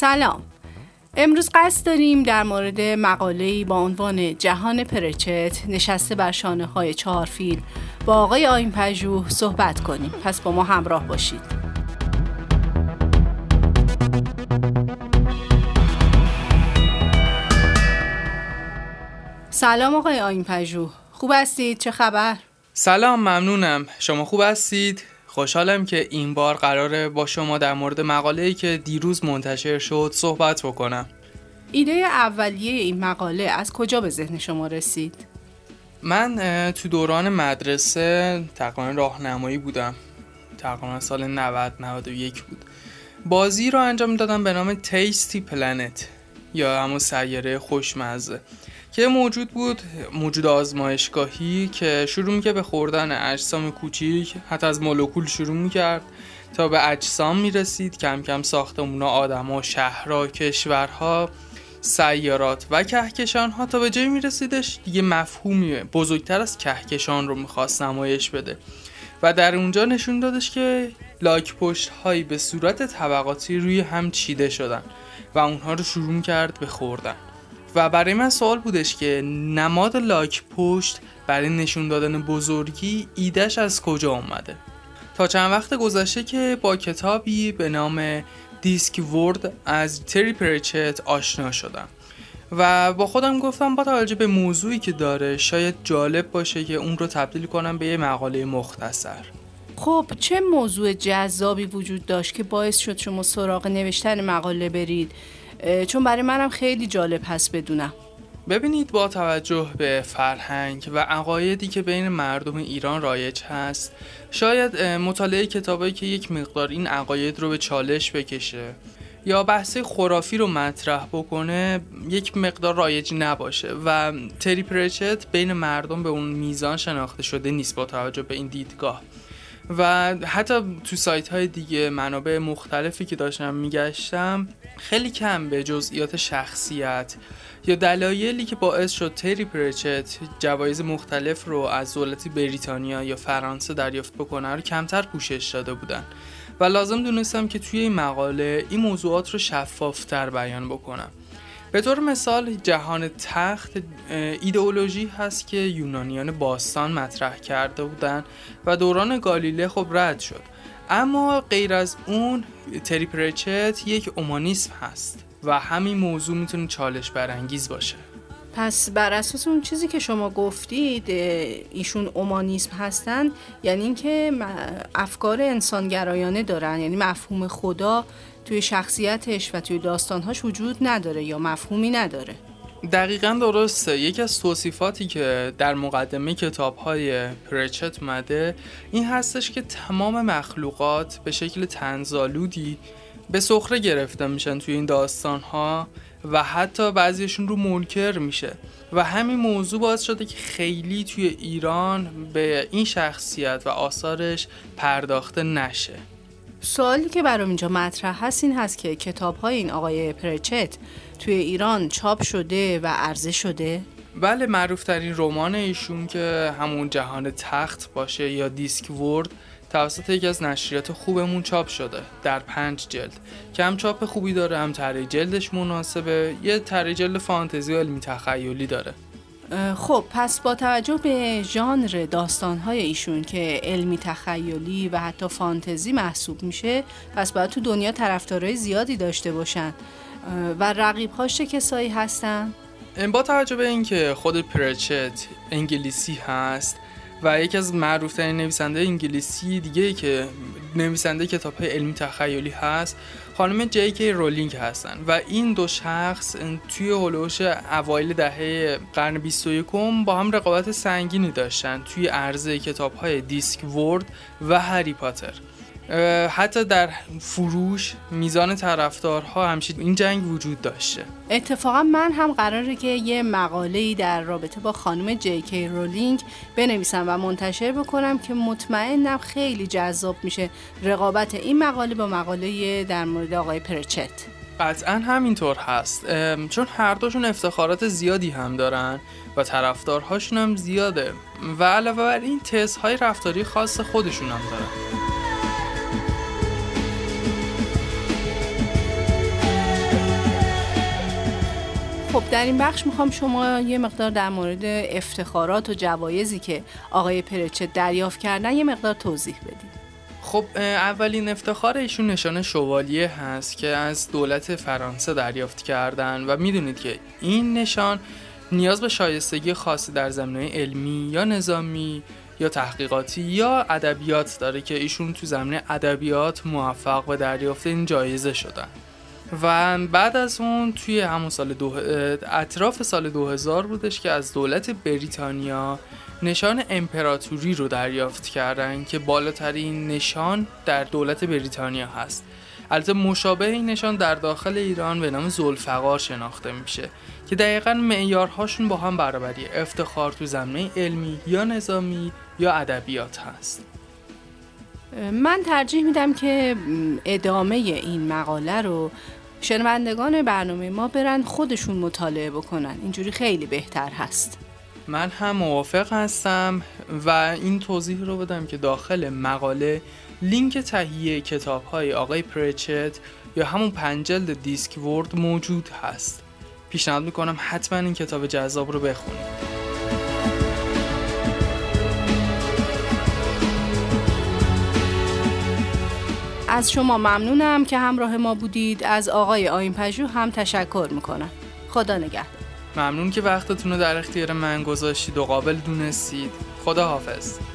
سلام. امروز قصد داریم در مورد مقاله‌ای با عنوان جهان پرچت نشسته بر شانه‌های 4 فیل با آقای آیین پژوه صحبت کنیم. پس با ما همراه باشید. سلام آقای آیین پژوه، خوب هستید؟ چه خبر؟ سلام، ممنونم. شما خوب هستید؟ خوشحالم که این بار قراره با شما در مورد مقاله‌ای که دیروز منتشر شد صحبت بکنم. ایده اولیه این مقاله از کجا به ذهن شما رسید؟ من تو دوران مدرسه تقریباً راهنمایی بودم، تقریباً سال 90-91 بود. بازی رو انجام دادم به نام تیستی پلنت یا همون سیاره خوشمزه که موجود آزمایشگاهی که شروع میکرد به خوردن اجسام کوچیک، حتی از مولکول شروع میکرد تا به اجسام میرسید. کم کم ساختمونا، آدما، شهرها، کشورها، سیارات و کهکشانها تا به جایی میرسیدش دیگه مفهومی بزرگتر از کهکشان رو میخواست نمایش بده و در اونجا نشون دادش که لاک پشت‌هایی به صورت طبقاتی روی هم چیده شدن و اونها رو شروع کرد به خوردن. و برای من سوال بودش که نماد لاک پشت برای نشون دادن بزرگی ایدهش از کجا اومده. تا چند وقت گذشته که با کتابی به نام دیسکورد از تری پرچت آشنا شدم و با خودم گفتم با توجه به موضوعی که داره شاید جالب باشه که اون رو تبدیل کنم به یه مقاله مختصر. خب چه موضوع جذابی وجود داشت که باعث شد شما سراغ نوشتن مقاله برید؟ چون برای منم خیلی جالب هست بدونم. ببینید، با توجه به فرهنگ و عقایدی که بین مردم ایران رایج هست، شاید مطالعه کتابایی که یک مقدار این عقاید رو به چالش بکشه یا بحث خرافی رو مطرح بکنه یک مقدار رایج نباشه و تری پرچت بین مردم به اون میزان شناخته شده نیست با توجه به این دیدگاه. و حتی تو سایت های دیگه، منابع مختلفی که داشتم میگشتم، خیلی کم به جزئیات شخصیت یا دلایلی که باعث شد تری پرچت جوایز مختلف رو از دولت بریتانیا یا فرانسه دریافت بکنه رو کمتر پوشش داده بودن و لازم دونستم که توی این مقاله این موضوعات رو شفافتر بیان بکنم. به طور مثال جهان تخت ایدئولوژی هست که یونانیان باستان مطرح کرده بودن و دوران گالیله خب رد شد، اما غیر از اون تری پرچت یک اومانیسم هست و همین موضوع میتونه چالش برانگیز باشه. پس بر اساس اون چیزی که شما گفتید ایشون اومانیسم هستن، یعنی اینکه افکار انسانگرایانه دارن، یعنی مفهوم خدا توی شخصیتش و توی داستانهاش وجود نداره یا مفهومی نداره. دقیقاً درسته. یکی از توصیفاتی که در مقدمه کتاب‌های پرچت اومده این هستش که تمام مخلوقات به شکل طنزآلودی به سخره گرفته میشن توی این داستان‌ها و حتی بعضیشون رو منکر میشه و همین موضوع باعث شده که خیلی توی ایران به این شخصیت و آثارش پرداخته نشه. سوالی که برام اینجا مطرح هست این هست که کتاب‌های این آقای پرچت توی ایران چاپ شده و عرضه شده؟ بله، معروف‌ترین رمان ایشون که همون جهان تخت باشه یا دیسکورد توسط یکی از نشریات خوبمون چاپ شده در 5 جلد که هم چاپ خوبی داره، هم طرح جلدش مناسبه، یه طرح جلد فانتزی و علمی تخیلی داره. خب پس با توجه به ژانر داستان‌های ایشون که علمی تخیلی و حتی فانتزی محسوب میشه، پس باید تو دنیا طرفدارای زیادی داشته باشن و رقیب‌هاش چه کسایی هستن؟ با توجه به اینکه خود پرچت انگلیسی هست و یکی از معروف‌ترین نویسنده انگلیسی دیگه که نویسنده کتاب‌های علمی تخیلی هست، خانم جی.کی. رولینگ هستن و این دو شخص توی هولوش اوایل دهه قرن 21 با هم رقابت سنگینی داشتن توی عرضه کتاب‌های دیسکورد و هری پاتر. حتی در فروش میزان طرفدارها همیشه این جنگ وجود داشته. اتفاقا من هم قراره که یه مقاله‌ای در رابطه با خانم جی.کی. رولینگ بنویسم و منتشر بکنم که مطمئنم خیلی جذاب میشه رقابت این مقاله با مقاله در مورد آقای پرچت. قطعا همینطور هست، چون هر دوشون افتخارات زیادی هم دارن و طرفدارهاشون هم زیاده و علاوه بر این تزهای رفتاری خاص خودشون هم دارن. خب در این بخش میخوام شما یه مقدار در مورد افتخارات و جوایزی که آقای پرچت دریافت کردن یه مقدار توضیح بدید. خب اولین افتخار ایشون نشان شوالیه هست که از دولت فرانسه دریافت کردن و میدونید که این نشان نیاز به شایستگی خاصی در زمینه علمی یا نظامی یا تحقیقاتی یا ادبیات داره که ایشون تو زمینه ادبیات موفق به دریافت این جایزه شدن. و بعد از اون توی همون سال اطراف سال 2000 بودش که از دولت بریتانیا نشان امپراتوری رو دریافت کردن که بالاترین نشان در دولت بریتانیا هست. البته مشابه این نشان در داخل ایران به نام ذوالفقار شناخته میشه که دقیقاً معیارهاشون با هم برابری، افتخار تو زمینه علمی یا نظامی یا ادبیات هست. من ترجیح میدم که ادامه این مقاله رو شنوندگان برنامه ما برن خودشون مطالعه بکنن، اینجوری خیلی بهتر هست. من هم موافق هستم و این توضیح رو بدم که داخل مقاله لینک تهیه کتاب‌های آقای پرچت یا همون 5 جلد دیسکورد موجود هست. پیشنهاد میکنم حتما این کتاب جذاب رو بخونید. از شما ممنونم که همراه ما بودید. از آقای آیین پژوه هم تشکر میکنم. خدا نگهدار. ممنون که وقتتون رو در اختیار من گذاشتید و قابل دونستید. خدا حافظ.